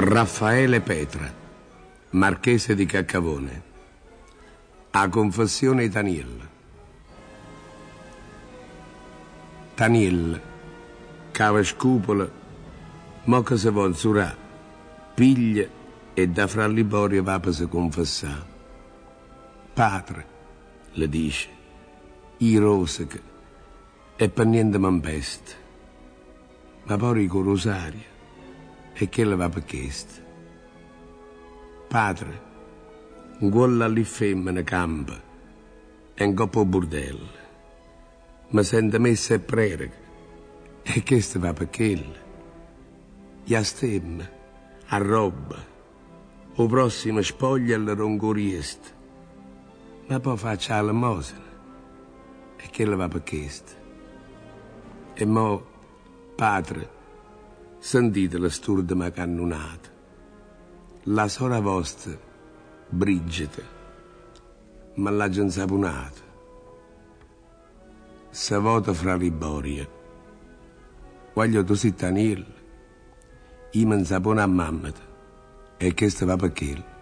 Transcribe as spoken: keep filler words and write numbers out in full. Raffaele Petra, Marchese di Caccavone, a confessione di Taniello. Taniello, cava scupola, mo che se vuol surà, piglia e da Fra Liborio papa se confessà. Padre, le dice, i rosica, e per niente m'ampesta. Ma poi con Rosaria, e che le va per questo? Padre, quella lì femmina campa e un coppo bordello, ma sente messa e prega, e questo va per quello. La stemma, la roba, o prossimo spoglia alla rongoriesta, ma poi faccia la lemosina, e che le va per questo? E mo, padre, sentite la sturdema cannonata. La sora vostra, Brigitte, ma l'ha già insaponata. Se vota Fra Liborio, voglio così Taniello, io mi insapona a mamma, e questo va per quello.